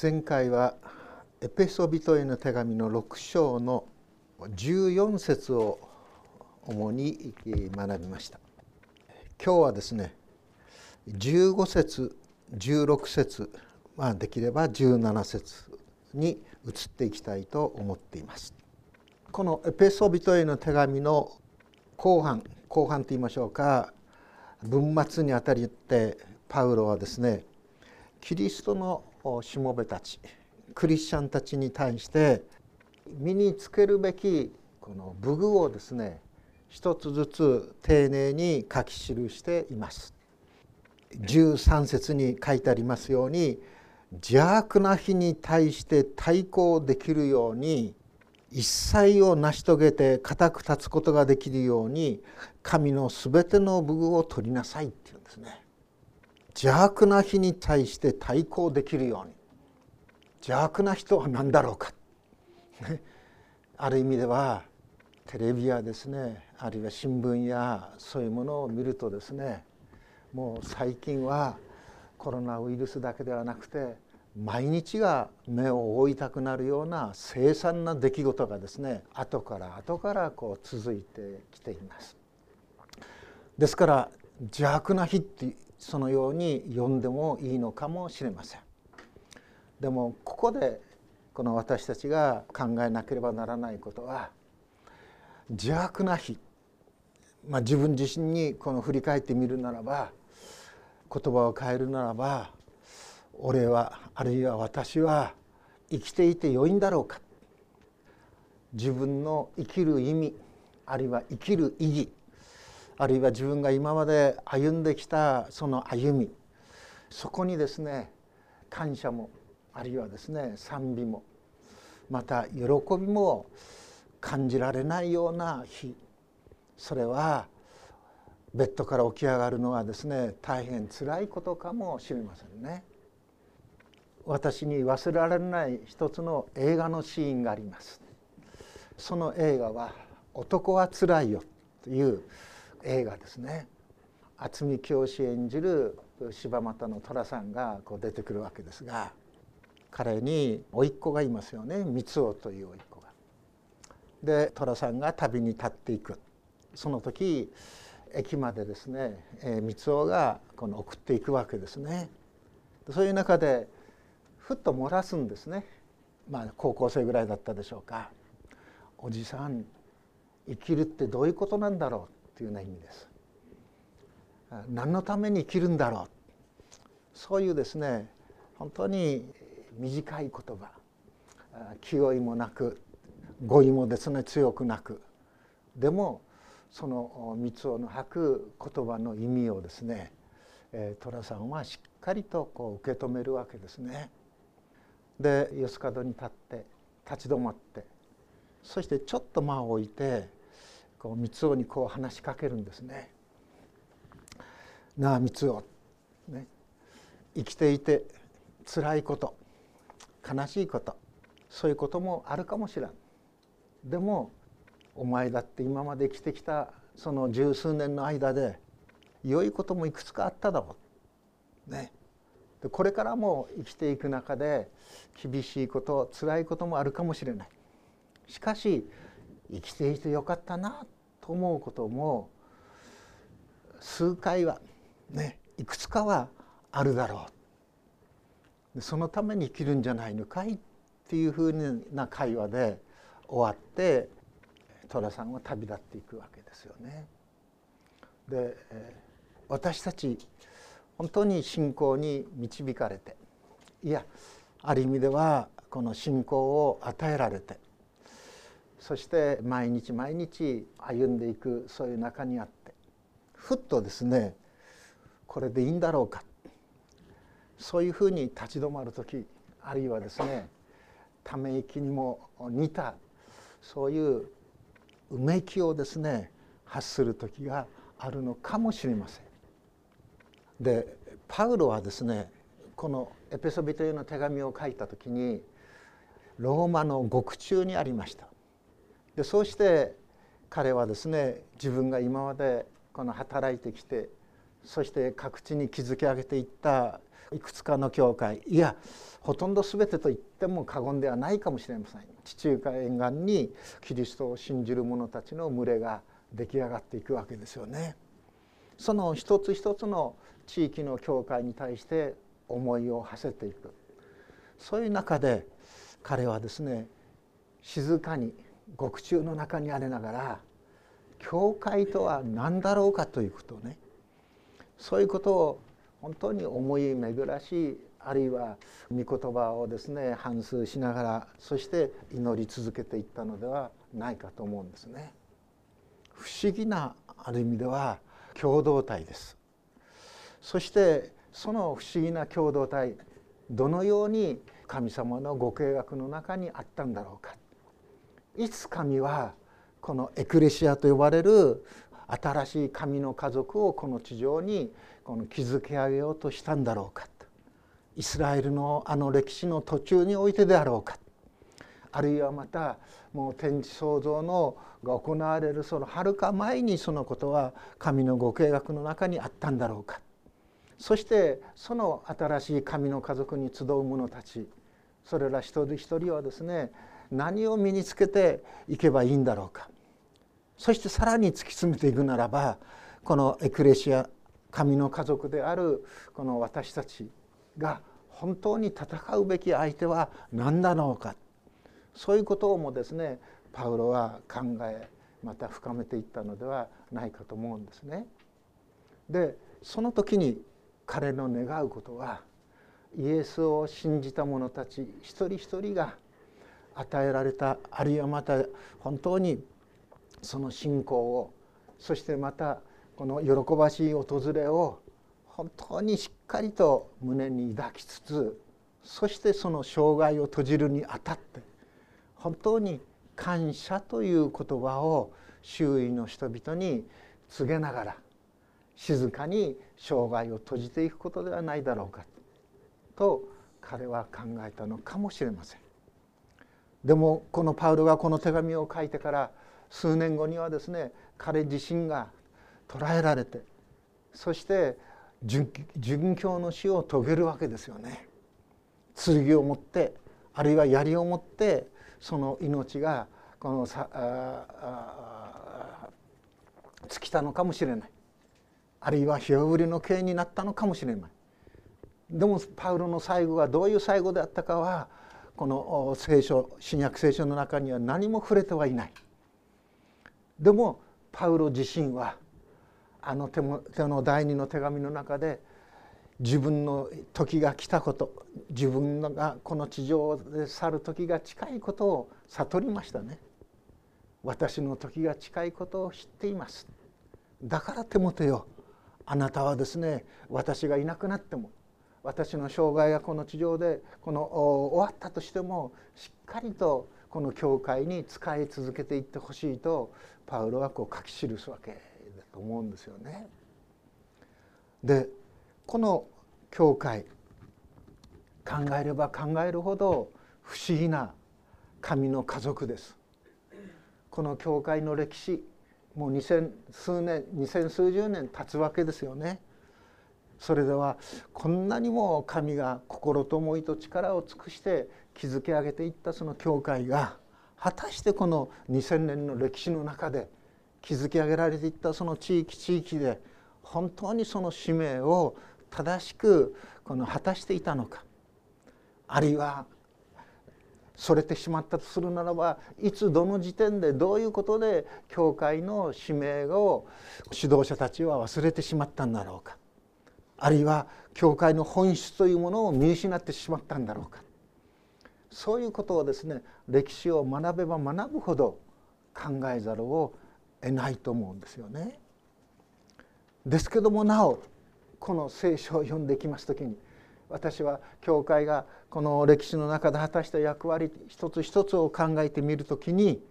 前回はエペソ人への手紙の6章の14節を主に学びました。今日はですね15節16節、できれば17節に移っていきたいと思っています。このエペソ人への手紙の後半といいましょうか、文末にあたりってパウロはですね、キリストのしもべたち、クリスチャンたちに対して身につけるべきこの武具をですね、一つずつ丁寧に書き記しています。13節に書いてありますように、邪悪な日に対して対抗できるように、一切を成し遂げて固く立つことができるように、神のすべての武具を取りなさいっていうんですね。邪悪な日に対して対抗できるように。邪悪な人は何だろうか。ある意味ではテレビやですね、あるいは新聞やそういうものを見るとですね、もう最近はコロナウイルスだけではなくて、毎日が目を覆いたくなるような凄惨な出来事がですね、後からこう続いてきています。ですから邪悪な日ってそのように呼んでもいいのかもしれません。でもここでこの私たちが考えなければならないことは、邪悪な日、自分自身にこの振り返ってみるならば、言葉を変えるならば、俺はあるいは私は生きていて良いんだろうか、自分の生きる意味、あるいは生きる意義、あるいは自分が今まで歩んできたその歩み、そこにですね、感謝もあるいはですね賛美も、また喜びも感じられないような日、それはベッドから起き上がるのはですね、大変つらいことかもしれませんね。私に忘れられない一つの映画のシーンがあります。その映画は「男はつらいよ」という映画ですね。渥美清演じる柴又の寅さんがこう出てくるわけですが、彼に甥っ子がいますよね、三男という甥っ子が。で寅さんが旅に立っていく。その時駅までですね、三男がこの送っていくわけですね。そういう中でふっと漏らすんですね。高校生ぐらいだったでしょうか。おじさん、生きるってどういうことなんだろうというような意味です。何のために生きるんだろう。そういうですね、本当に短い言葉、気負いもなく、語彙もですね強くなく、でもその三男の吐く言葉の意味をですね、寅さんはしっかりとこう受け止めるわけですね。で四角に立ち止まって、そしてちょっと間を置いてこう三男にこう話しかけるんですね。なあ三男、ね、生きていてつらいこと、悲しいこと、そういうこともあるかもしれん。でもお前だって今まで生きてきたその十数年の間で良いこともいくつかあっただろう、ね、でこれからも生きていく中で厳しいこと、辛いこともあるかもしれない。しかし生きていてよかったなと思うことも数回は、ね、いくつかはあるだろう。でそのために生きるんじゃないのかいっていうふうな会話で終わって寅さんは旅立っていくわけですよね。で私たち本当に信仰に導かれて、いやある意味ではこの信仰を与えられて、そして毎日毎日歩んでいく、そういう中にあって、ふっとですね、これでいいんだろうか、そういうふうに立ち止まる時、あるいはですねため息にも似たそういううめきをですね発する時があるのかもしれません。でパウロはですね、このエペソ人への手紙を書いた時にローマの獄中にありました。でそうして彼はですね、自分が今までこの働いてきて、そして各地に築き上げていったいくつかの教会、いやほとんど全てと言っても過言ではないかもしれません。地中海沿岸にキリストを信じる者たちの群れが出来上がっていくわけですよね。その一つ一つの地域の教会に対して思いを馳せていく、そういう中で彼はですね、静かに獄中の中にありながら教会とは何だろうかということをね、そういうことを本当に思い巡らし、あるいは御言葉をですね反芻しながら、そして祈り続けていったのではないかと思うんですね。不思議なある意味では共同体です。そしてその不思議な共同体、どのように神様のご計画の中にあったんだろうか。いつ神はこのエクレシアと呼ばれる新しい神の家族をこの地上にこの築き上げようとしたんだろうか、イスラエルのあの歴史の途中においてであろうか、あるいはまたもう天地創造のが行われるそのはるか前にそのことは神のご計画の中にあったんだろうか、そしてその新しい神の家族に集う者たち、それら一人一人はですね何を身につけていけばいいんだろうか。そしてさらに突き詰めていくならば、このエクレシア、神の家族であるこの私たちが本当に戦うべき相手は何なのか、そういうことをもですねパウロは考え、また深めていったのではないかと思うんですね。でその時に彼の願うことは、イエスを信じた者たち一人一人が与えられた、あるいはまた本当にその信仰を、そしてまたこの喜ばしい訪れを本当にしっかりと胸に抱きつつ、そしてその生涯を閉じるにあたって本当に感謝という言葉を周囲の人々に告げながら、静かに生涯を閉じていくことではないだろうかと彼は考えたのかもしれません。でもこのパウロがこの手紙を書いてから数年後にはですね、彼自身が捕らえられて、そして殉教の死を遂げるわけですよね。剣を持って、あるいは槍を持って、その命がこの尽きたのかもしれない、あるいは火をぶりの刑になったのかもしれない。でもパウロの最後がどういう最後であったかは、この聖書、新約聖書の中には何も触れてはいない。でもパウロ自身はあのテの第二の手紙の中で、自分の時が来たこと、自分がこの地上で去る時が近いことを悟りましたね。私の時が近いことを知っています。だからテモテよ、あなたはですね、私がいなくなっても、私の生涯がこの地上でこの終わったとしても、しっかりとこの教会に使い続けていってほしいとパウロはこう書き記すわけだと思うんですよね。でこの教会、考えれば考えるほど不思議な神の家族です。この教会の歴史、もう二千数十年経つわけですよね。それではこんなにも神が心と思いと力を尽くして築き上げていったその教会が、果たしてこの2000年の歴史の中で築き上げられていったその地域地域で本当にその使命を正しく果たしていたのか、あるいはそれてしまったとするならば、いつどの時点でどういうことで教会の使命を指導者たちは忘れてしまったんだろうか、あるいは教会の本質というものを見失ってしまったんだろうか。そういうことをですね、歴史を学べば学ぶほど考えざるを得ないと思うんですよね。ですけどもなお、この聖書を読んできますときに、私は教会がこの歴史の中で果たした役割一つ一つを考えてみるときに、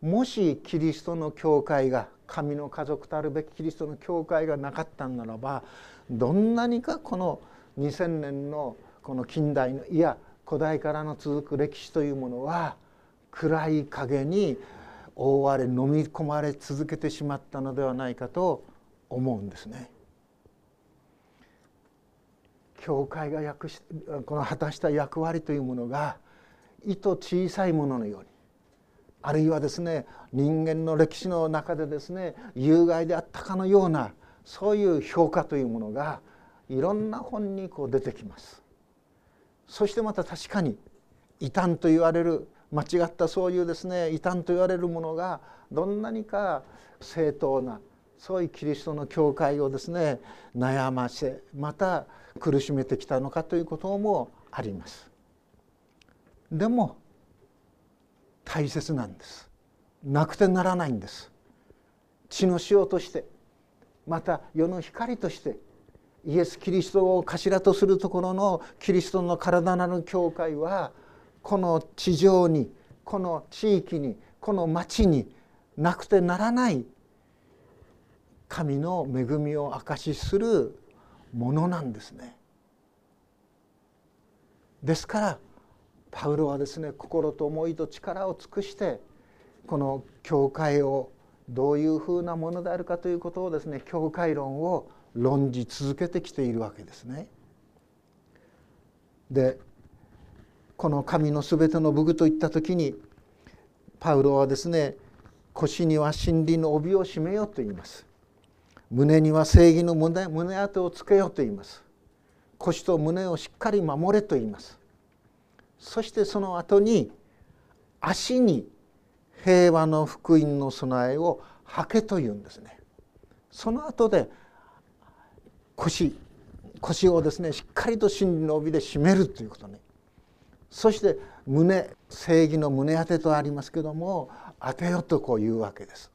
もしキリストの教会が、神の家族たるべきキリストの教会がなかったんならば、どんなにかこの2000年のこの近代の、いや古代からの続く歴史というものは暗い影に覆われ飲み込まれ続けてしまったのではないかと思うんですね。教会がこの果たした役割というものがいと小さいもののように、あるいはですね、人間の歴史の中でですね、有害であったかのような、そういう評価というものがいろんな本にこう出てきます。そしてまた確かに異端と言われる、間違ったそういうですね、異端と言われるものがどんなにか正当な、そういうキリストの教会をですね、悩ませ、また苦しめてきたのかということもあります。でも大切なんです。なくてならないんです。地の塩として、また世の光として、イエス・キリストを頭とするところのキリストの体なる教会は、この地上に、この地域に、この町に、なくてならない神の恵みを証しするものなんですね。ですからパウロはですね、心と思いと力を尽くして、この教会をどういうふうなものであるかということをですね、教会論を論じ続けてきているわけですね。で、この神のすべての武具といったときに、パウロはですね、腰には真理の帯を締めよと言います。胸には正義の胸当てをつけよと言います。腰と胸をしっかり守れと言います。そしてその後に、足に平和の福音の備えを履けと言うんですね。その後で腰をですね、しっかりと真理の帯で締めるということね。そして胸、正義の胸当てとありますけども、当てよとこういうわけです。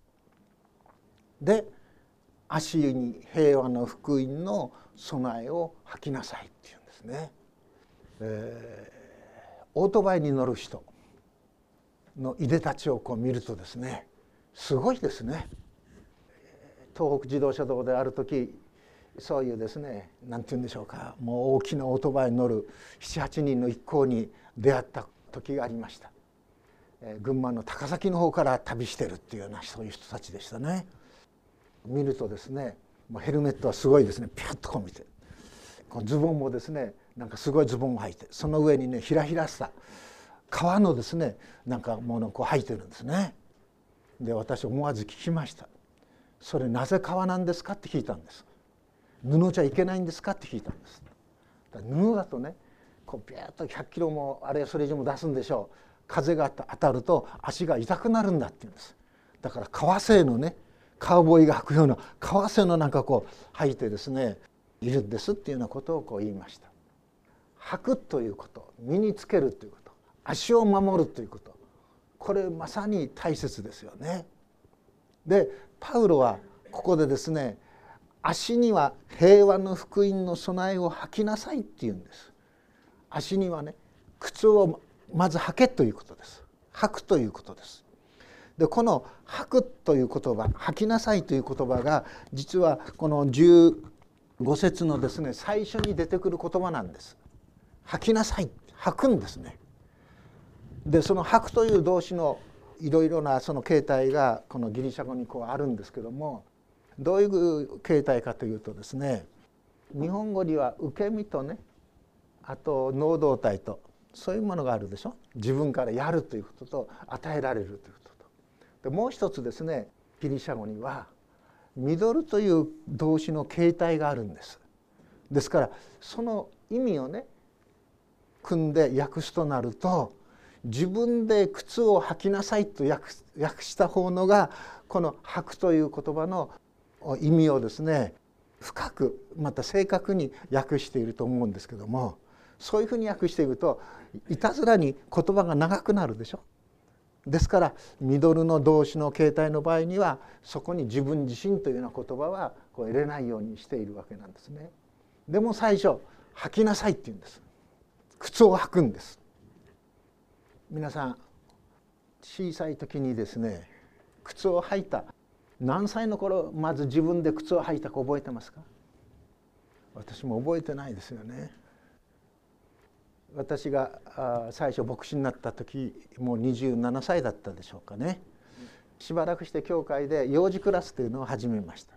で、足に平和の福音の備えを履きなさいっていうんですね。オートバイに乗る人のいでたちをこう見るとですね、すごいですね。東北自動車道である時、そういうですね、なんて言うんでしょうか、もう大きなオートバイに乗る7、8人の一行に出会った時がありました。群馬の高崎の方から旅してるっていうような、そういう人たちでしたね。見るとですね、もうヘルメットはすごいですね、ピュッとこう見て、こうズボンもですね、なんかすごいズボンを履いて、その上にね、ひらひらした革のですね、なんかものをこう履いてるんですね。で、私思わず聞きました。それなぜ革なんですかって聞いたんです。布じゃいけないんですかって聞いたんです。布だとね、こうビューッと100キロもあれそれ以上も出すんでしょう。風が当たると足が痛くなるんだって言うんです。だから革製のね、カウボーイが履くような革製のなんかこう履いてですねいるんですっていうようなことをこう言いました。履くということ、身につけるということ、足を守るということ、これまさに大切ですよね。で、パウロはここでですね、足には平和の福音の備えを履きなさいって言うんです。足にはね、靴をまず履けということです。履くということです。で、この履くという言葉、履きなさいという言葉が、実はこの15節のですね、最初に出てくる言葉なんです。履きなさい、履くんですね。で、その履くという動詞のいろいろなその形態がこのギリシャ語にこうあるんですけども、どういう形態かというとですね、日本語には受け身とね、あと能動体と、そういうものがあるでしょ。自分からやるということと、与えられるということと。で、もう一つですね、ギリシャ語にはミドルという動詞の形態があるんです。ですからその意味をね、組んで訳すとなると、自分で靴を履きなさいと訳した方のが、この履くという言葉の意味をですね、深くまた正確に訳していると思うんですけども、そういうふうに訳していくといたずらに言葉が長くなるでしょ。ですからミドルの動詞の形態の場合には、そこに自分自身というような言葉はこう入れないようにしているわけなんですね。でも最初履きなさいって言うんです。靴を履くんです。皆さん小さい時にですね、靴を履いた、何歳の頃まず自分で靴を履いたか覚えてますか？私も覚えてないですよね。私が最初牧師になった時、もう27歳だったでしょうかね。しばらくして教会で幼児クラスというのを始めました。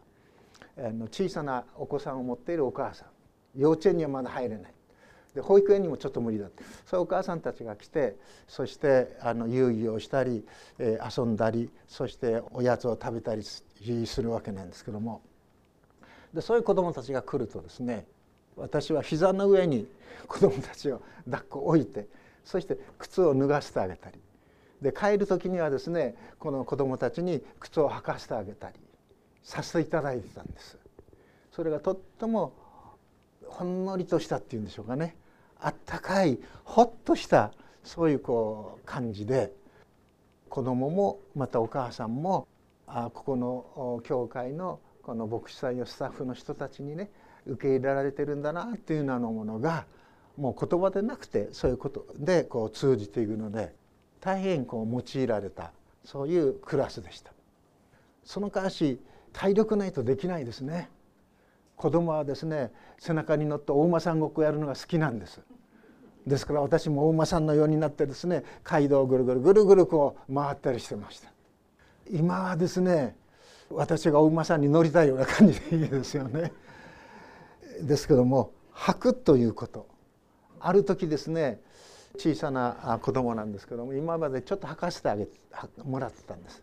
小さなお子さんを持っているお母さん、幼稚園にはまだ入れない、で保育園にもちょっと無理だって、そういうお母さんたちが来て、そして遊戯をしたり、遊んだり、そしておやつを食べたりするわけなんですけども、でそういう子どもたちが来るとですね、私は膝の上に子どもたちを抱っこ置いて、そして靴を脱がせてあげたり、で帰る時にはですね、この子どもたちに靴を履かせてあげたりさせていただいてたんです。それがとってもほんのりとしたっていうんでしょうかね、あったかいほっとしたそういうこう感じで、子どももまたお母さんもここの教会のこの牧師さんやスタッフの人たちにね、受け入れられてるんだなっていうようなものが、もう言葉でなくてそういうことでこう通じていくので、大変こう用いられたそういうクラスでした。その代わり体力ないとできないですね。子供はですね、背中に乗ってお馬さんごっこやるのが好きなんです。ですから私もお馬さんのようになってですね、街道をぐるぐるぐるぐるこう回ったりしてました。今はですね、私がお馬さんに乗りたいような感じでいいですよね。ですけども、履くということ、ある時ですね、小さな子供なんですけども、今までちょっと履かせてあげてもらってたんです。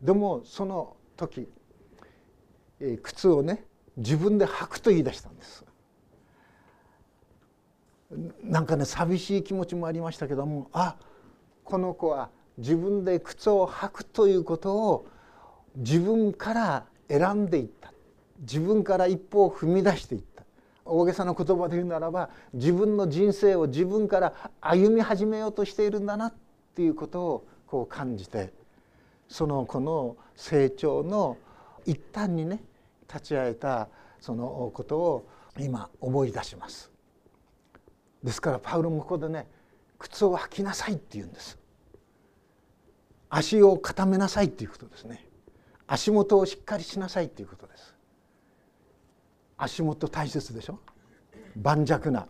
でもその時靴をね、自分で履くと言い出したんです。なんかね、寂しい気持ちもありましたけども、あ、この子は自分で靴を履くということを自分から選んでいった、自分から一歩を踏み出していった、大げさな言葉で言うならば自分の人生を自分から歩み始めようとしているんだなっていうことをこう感じて、その子の成長の一端にね立ち会えたそのことを今思い出します。ですからパウロもここでね、靴を履きなさいって言うんです。足を固めなさいっていうことですね。足元をしっかりしなさいっていうことです。足元大切でしょ。盤石な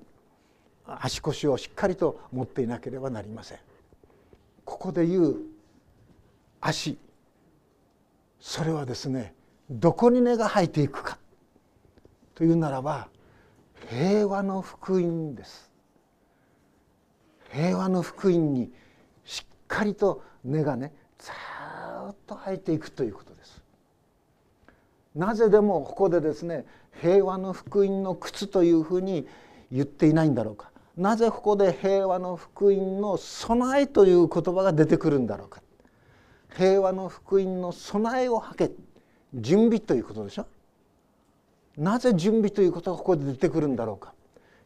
足腰をしっかりと持っていなければなりません。ここで言う足、それはですね、どこに根が生えていくかというならば、平和の福音です。平和の福音にしっかりと根がね、ずっと生えていくということです。なぜでもここでですね、平和の福音の靴というふうに言っていないんだろうか、なぜここで平和の福音の備えという言葉が出てくるんだろうか。平和の福音の備えをはけ、準備ということでしょ。なぜ準備ということがここで出てくるんだろうか。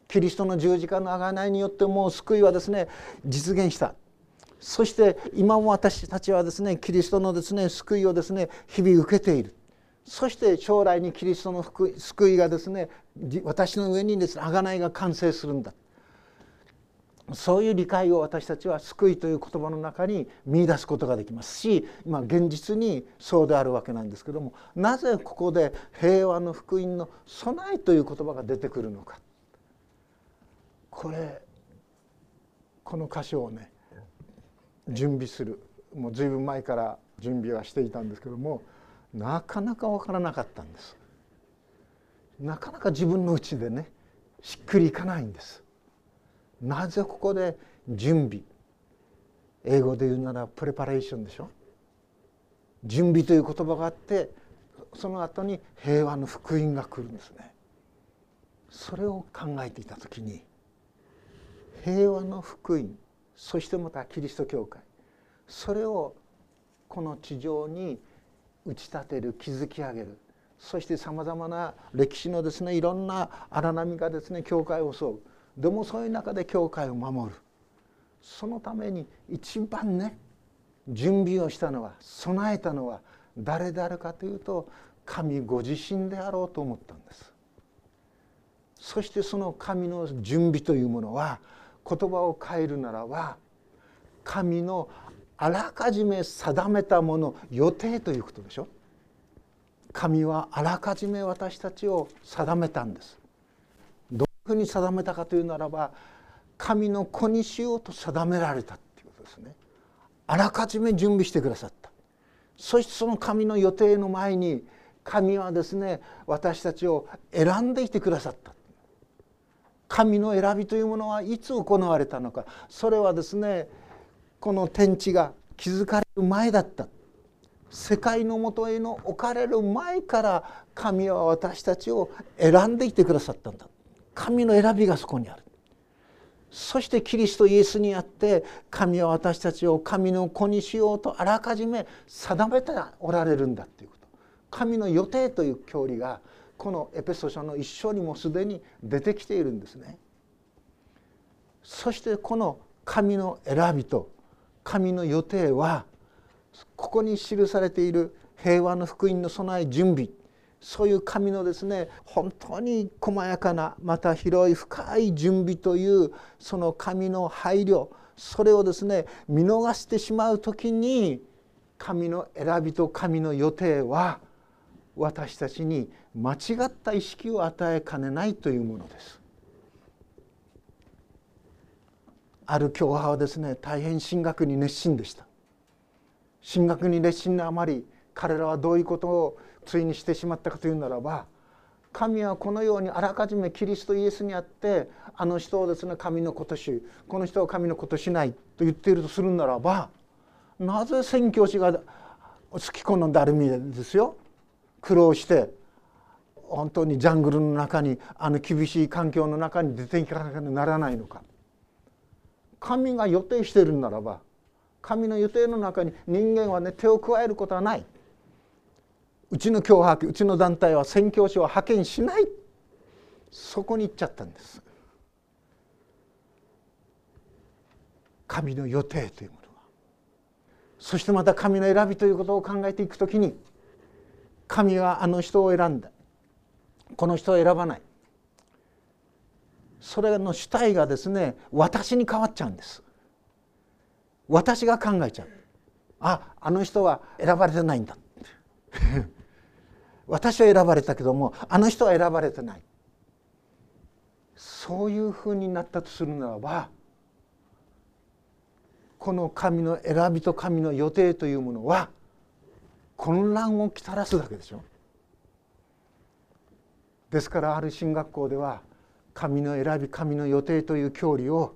キリストの十字架の贖いによってもう救いはですね、実現した。そして今も私たちはですね、キリストのですね、救いをですね、日々受けている。そして将来にキリストの救いがですね、私の上にですね、贖いが完成するんだ。そういう理解を私たちは救いという言葉の中に見出すことができますし、今現実にそうであるわけなんですけども、なぜここで平和の福音の備えという言葉が出てくるのか。この箇所をね、準備する、もう随分前から準備はしていたんですけども、なかなか分からなかったんです。なかなか自分のうちでね、しっくりいかないんです。なぜここで準備、英語で言うならプレパレーションでしょ。準備という言葉があって、その後に平和の福音が来るんですね。それを考えていた時に、平和の福音、そしてまたキリスト教会、それをこの地上に打ち立てる、築き上げる、そしてさまざまな歴史のですね、いろんな荒波がですね、教会を襲う。でもそういう中で教会を守る。そのために一番ね、準備をしたのは、備えたのは誰であるかというと、神ご自身であろうと思ったんです。そしてその神の準備というものは、言葉を変えるならば、神のあらかじめ定めたもの、予定ということでしょ。神はあらかじめ私たちを定めたんです。に定めたかというならば、神の子にしようと定められたということですね。あらかじめ準備してくださった。そしてその神の予定の前に、神はですね、私たちを選んでいてくださった。神の選びというものはいつ行われたのか、それはですね、この天地が築かれる前だった、世界のもとへの置かれる前から神は私たちを選んできてくださったんだ。神の選びがそこにある。そしてキリストイエスにあって神は私たちを神の子にしようとあらかじめ定めておられるんだということ、神の予定という教理がこのエペソ書の一章にもすでに出てきているんですね。そしてこの神の選びと神の予定はここに記されている平和の福音の備え準備、そういう神のですね、本当に細やかな、また広い深い準備というその神の配慮、それをですね見逃してしまう時に神の選びと神の予定は私たちに間違った意識を与えかねないというものです。ある教派はですね、大変神学に熱心でした。神学に熱心なあまり彼らはどういうことをついにしてしまったかというならば、神はこのようにあらかじめキリストイエスにあって、あの人をですね神の子とし、この人を神の子としないと言っているとするならば、なぜ宣教師が好き好んである意味ですよ、苦労して本当にジャングルの中に、あの厳しい環境の中に出ていかなきゃならないのか。神が予定しているならば、神の予定の中に人間はね手を加えることはない。うちの教派、うちの団体は宣教師は派遣しない、そこに行っちゃったんです。神の予定というものは、そしてまた神の選びということを考えていくときに、神はあの人を選んだ、この人を選ばない、それの主体がですね私に変わっちゃうんです。私が考えちゃう、あの人は選ばれてないんだ私は選ばれたけどもあの人は選ばれてない、そういうふうになったとするならば、この神の選びと神の予定というものは混乱をきたらすだけでしょ。ですからある神学校では神の選び神の予定という教理を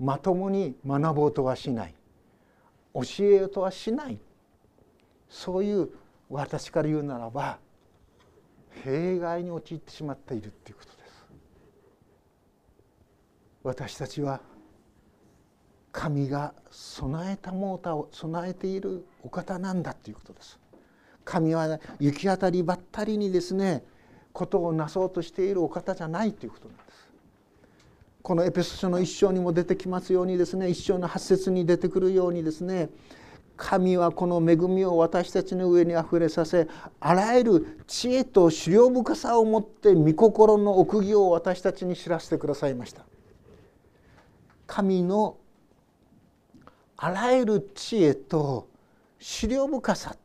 まともに学ぼうとはしない、教えようとはしない、そういう私から言うならば弊害に陥ってしまっているということです。私たちは神が備えたものを備えているお方なんだということです。神は行き当たりばったりにですねことをなそうとしているお方じゃないということなんです。このエペソ書の一章にも出てきますようにですね、一章の8節に出てくるようにですね、神はこの恵みを私たちの上にあふれさせ、あらゆる知恵と思慮深さをもって御心の奥義を私たちに知らせてくださいました。神のあらゆる知恵と思慮深さ、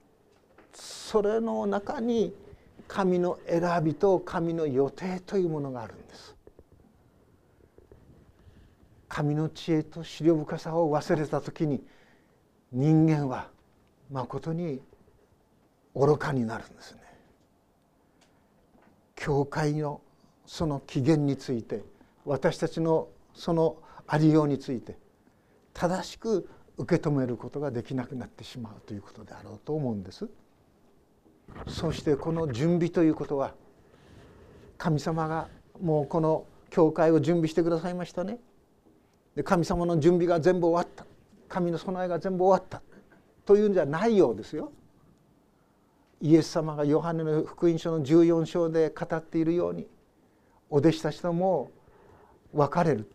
それの中に神の選びと神の予定というものがあるんです。神の知恵と思慮深さを忘れた時に人間はまことに愚かになるんですね。教会のその起源について、私たちのそのありようについて正しく受け止めることができなくなってしまうということであろうと思うんです。そしてこの準備ということは、神様がもうこの教会を準備してくださいましたね。で、神様の準備が全部終わった、神の備えが全部終わったというんじゃないようですよ。イエス様がヨハネの福音書の14章で語っているように、お弟子たちとも別れる、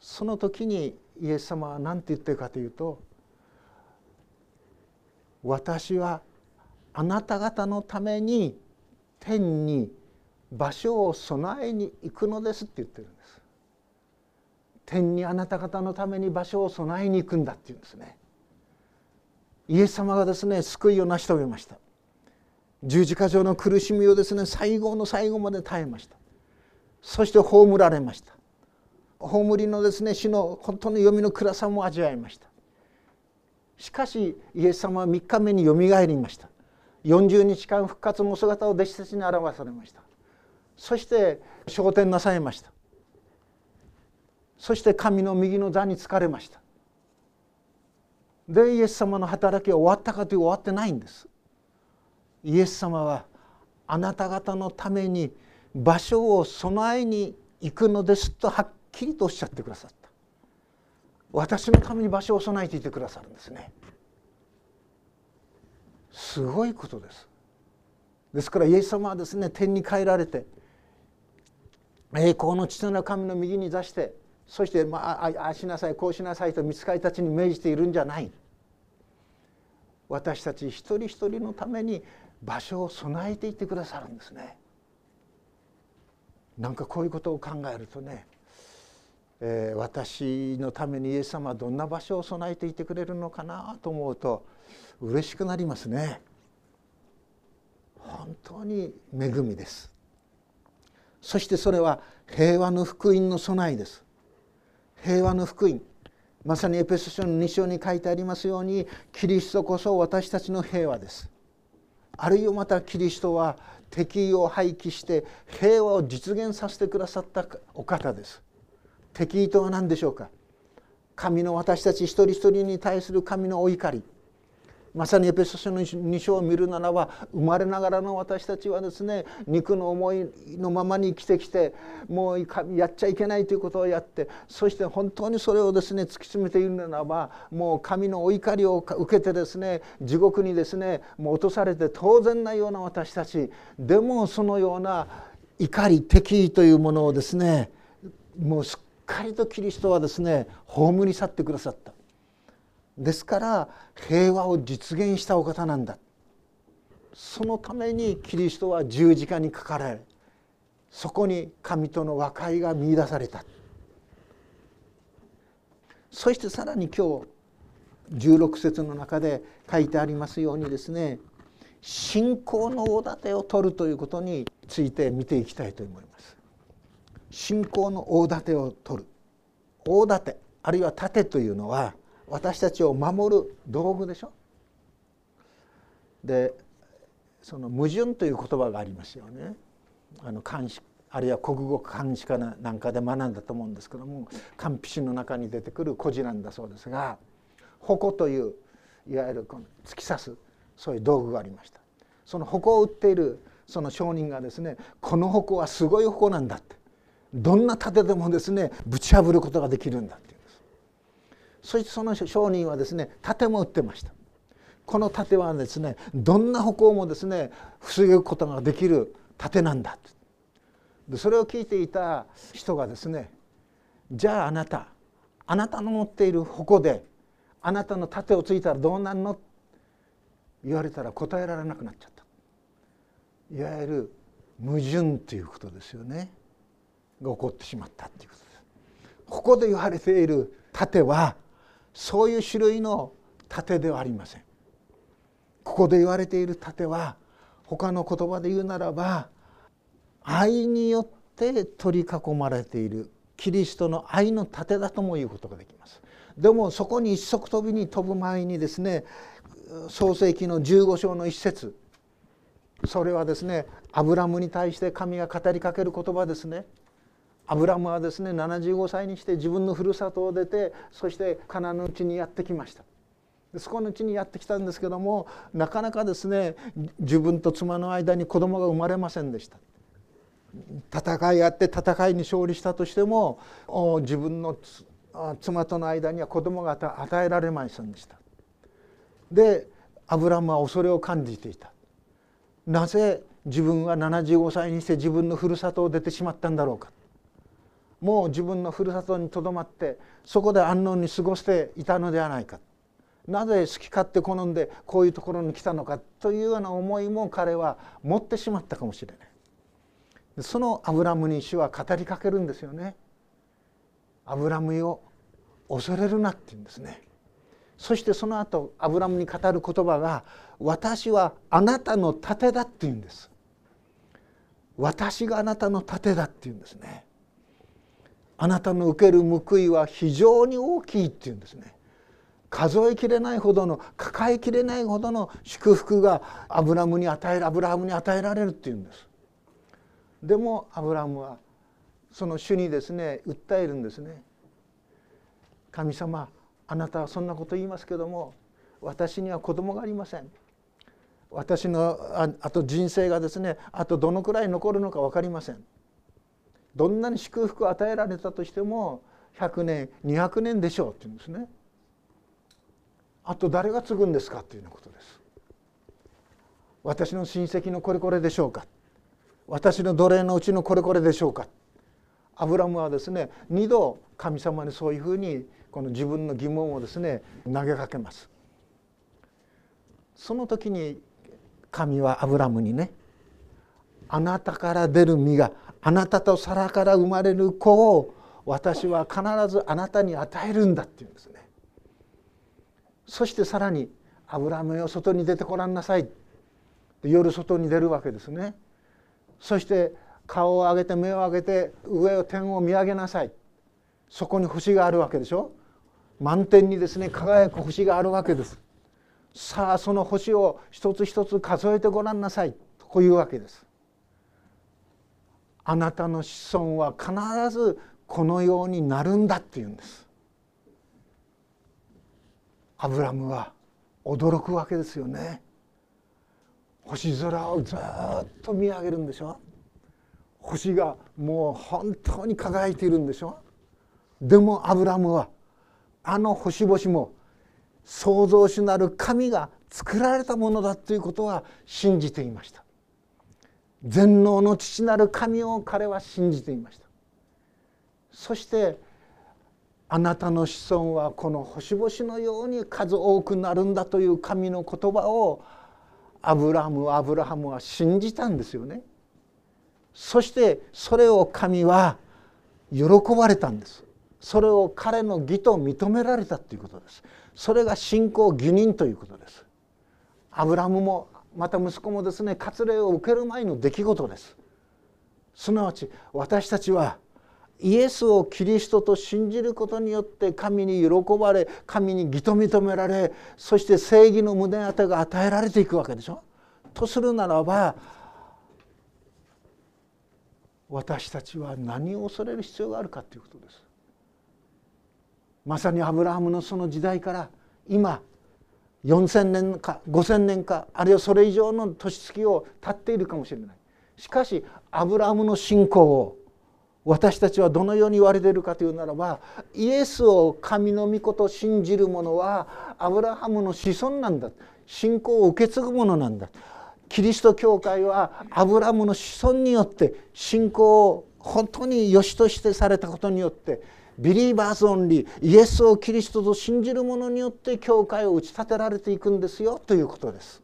その時にイエス様は何て言ってるかというと、私はあなた方のために天に場所を備えに行くのですって言ってるんです。天にあなた方のために場所を備えに行くんだって言うんですね。イエス様がですね救いを成し遂げました。十字架上の苦しみをですね最後の最後まで耐えました。そして葬られました。葬りのですね死の本当の黄泉の暗さも味わいました。しかしイエス様は3日目によみがえりました。40日間復活のお姿を弟子たちに表されました。そして昇天なさいました。そして神の右の座に就かれました。でイエス様の働きは終わったかというと終わってないんです。イエス様はあなた方のために場所を備えに行くのですとはっきりとおっしゃってくださった。私のために場所を備えていてくださるんですね。すごいことです。ですからイエス様はですね、天に帰られて栄光の父なる神の右に座して、そしてああしなさいこうしなさいと御使いたちに命じているんじゃない。私たち一人一人のために場所を備えていってくださるんですね。なんかこういうことを考えるとね、私のためにイエス様はどんな場所を備えていてくれるのかなと思うと嬉しくなりますね。本当に恵みです。そしてそれは平和の福音の備えです。平和の福音、まさにエペソ書の2章に書いてありますように、キリストこそ私たちの平和です。あるいはまたキリストは敵意を廃棄して平和を実現させてくださったお方です。敵意とは何でしょうか。神の、私たち一人一人に対する神のお怒り、まさにエペソ書の2章を見るならば、生まれながらの私たちはですね、肉の思いのままに生きてきて、もうやっちゃいけないということをやって、そして本当にそれをですね突き詰めているならば、もう神のお怒りを受けてですね、地獄にですねもう落とされて当然なような私たちでも、そのような怒り敵意というものをですね、もうすっかりとキリストはですね葬り去ってくださった。ですから平和を実現したお方なんだ。そのためにキリストは十字架にかかられ、そこに神との和解が見出された。そしてさらに今日16節の中で書いてありますようにですね、信仰の大盾を取るということについて見ていきたいと思います。信仰の大盾を取る。大盾あるいは盾というのは私たちを守る道具でしょ。でその矛盾という言葉がありますよね。漢詩あるいは国語漢詩かなんかで学んだと思うんですけども、漢詩の中に出てくる故事なんだそうですが、矛といういわゆるこの突き刺すそういう道具がありました。その矛を打っているその商人がですね、この矛はすごい矛なんだって、どんな盾でもですねぶち破ることができるんだって。そしてその商人はですね盾も売ってました。この盾はですねどんな矛もですね防ぐことができる盾なんだ。でそれを聞いていた人がですね、じゃああなたの持っている矛であなたの盾をついたらどうなんの言われたら答えられなくなっちゃった。いわゆる矛盾ということですよね、が起こってしまったということです。ここで言われている盾はそういう種類の盾ではありません。ここで言われている盾は、他の言葉で言うならば愛によって取り囲まれているキリストの愛の盾だとも言うことができます。でもそこに一足飛びに飛ぶ前にですね、創世記の15章の一節、それはですねアブラムに対して神が語りかける言葉ですね。アブラムはですね75歳にして自分のふるさとを出て、そしてカナンの地にやってきました。そこの地にやってきたんですけども、なかなかですね自分と妻の間に子供が生まれませんでした。戦いあって戦いに勝利したとしても、自分の妻との間には子供が与えられませんでした。でアブラムは恐れを感じていた。なぜ自分は75歳にして自分のふるさとを出てしまったんだろうか。もう自分のふるさとにとどまってそこで安穏に過ごしていたのではないか、なぜ好き勝手好んでこういうところに来たのかというような思いも彼は持ってしまったかもしれない。そのアブラムに主は語りかけるんですよね。アブラムよ恐れるなって言うんですね。そしてその後アブラムに語る言葉が、私はあなたの盾だって言うんです。私があなたの盾だって言うんですね。あなたの受ける報いは非常に大きいっていうんですね。数えきれないほどの、抱えきれないほどの祝福がアブラハムに与えられるっていうんです。でもアブラハムはその主にですね訴えるんですね。神様、あなたはそんなこと言いますけども、私には子供がありません。私のあと人生がですね、あとどのくらい残るのか分かりません。どんなに祝福を与えられたとしても100年200年でしょうって言うんですね。あと誰が継ぐんですかっていうようなことです。私の親戚のこれこれでしょうか、私の奴隷のうちのこれこれでしょうか。アブラムはですね、2度神様にそういうふうにこの自分の疑問をですね投げかけます。その時に神はアブラムにね、あなたから出る実が、あなたと皿から生まれる子を私は必ずあなたに与えるんだっていうんですね。そしてさらに、アブラムよ、外に出てごらんなさい。夜外に出るわけですね。そして顔を上げて目を上げて上を天を見上げなさい。そこに星があるわけでしょ。満天にですね輝く星があるわけです。さあその星を一つ一つ数えてごらんなさいとこういうわけです。あなたの子孫は必ずこのようになるんだっていうんです。アブラムは驚くわけですよね。星空をずっと見上げるんでしょ。星がもう本当に輝いているんでしょ。でもアブラムはあの星々も創造主なる神が作られたものだということは信じていました。全能の父なる神を彼は信じていました。そしてあなたの子孫はこの星々のように数多くなるんだという神の言葉をアブラハムは信じたんですよね。そしてそれを神は喜ばれたんです。それを彼の義と認められたということです。それが信仰義人ということです。アブラハムもまた息子もですね、割礼を受ける前の出来事です。すなわち私たちはイエスをキリストと信じることによって神に喜ばれ、神に義と認められ、そして正義の胸当てが与えられていくわけでしょ。とするならば私たちは何を恐れる必要があるかということです。まさにアブラハムのその時代から今4000年か5000年か、あるいはそれ以上の年月を経っているかもしれない。しかしアブラハムの信仰を私たちはどのように言われているかというならば、イエスを神の御子と信じる者はアブラハムの子孫なんだ、信仰を受け継ぐ者なんだ、キリスト教会はアブラハムの子孫によって信仰を本当に良しとしてされたことによって、ビリーバーズオンリー、イエスをキリストと信じる者によって教会を打ち立てられていくんですよということです。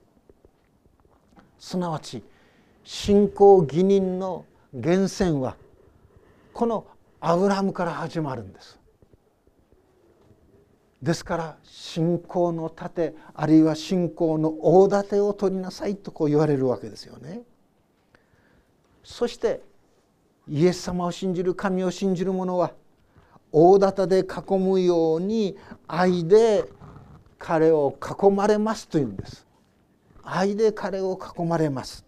すなわち信仰義人の源泉はこのアブラハムから始まるんです。ですから信仰の盾、あるいは信仰の大盾を取りなさいとこう言われるわけですよね。そしてイエス様を信じる、神を信じる者は大盾で囲むように愛で彼を囲まれますというんです。愛で彼を囲まれます。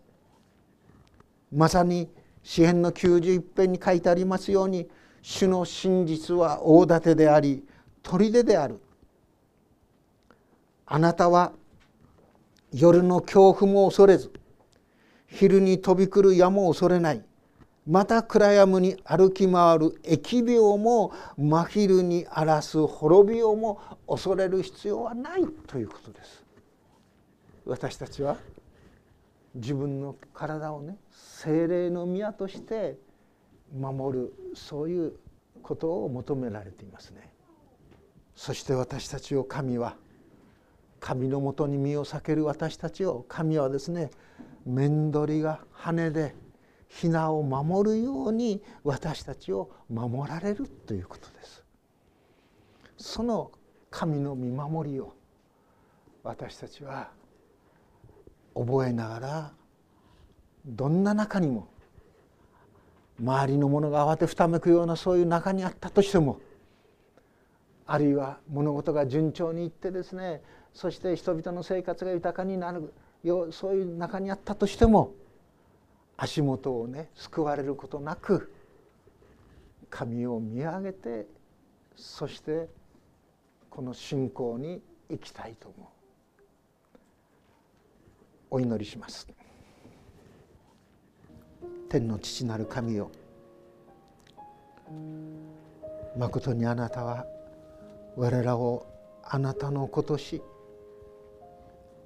まさに詩編の91編に書いてありますように、主の真実は大盾であり砦である。あなたは夜の恐怖も恐れず、昼に飛び来る矢も恐れない。また暗闇に歩き回る疫病も、真昼に荒らす滅びをも恐れる必要はないということです。私たちは自分の体をね、聖霊の宮として守る、そういうことを求められていますね。そして私たちを神は、神のもとに身を避ける私たちを神はですね、面鳥が羽でひなを守るように私たちを守られるということです。その神の見守りを私たちは覚えながら、どんな中にも周りのものが慌てふためくようなそういう中にあったとしても、あるいは物事が順調にいってですね、そして人々の生活が豊かになるよう、そういう中にあったとしても、足元をね救われることなく、神を見上げて、そしてこの信仰に生きたいと思う。お祈りします。天の父なる神よ、まことにあなたは我らをあなたの子とし、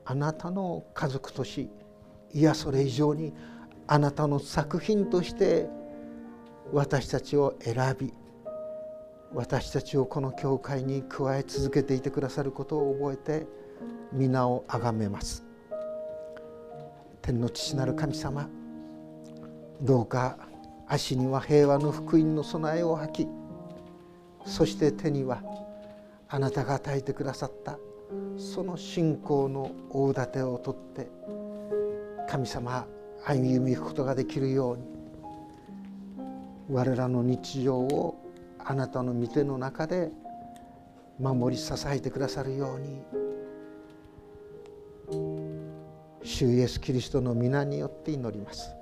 あなたの家族とし、いやそれ以上にあなたの作品として私たちを選び、私たちをこの教会に加え続けていてくださることを覚えて皆をあがめます。天の父なる神様、どうか足には平和の福音の備えを履き、そして手にはあなたが与えてくださったその信仰の大盾を取って神様歩みゆくことができるように、我らの日常をあなたの御手の中で守り支えてくださるように、主イエスキリストの皆によって祈ります。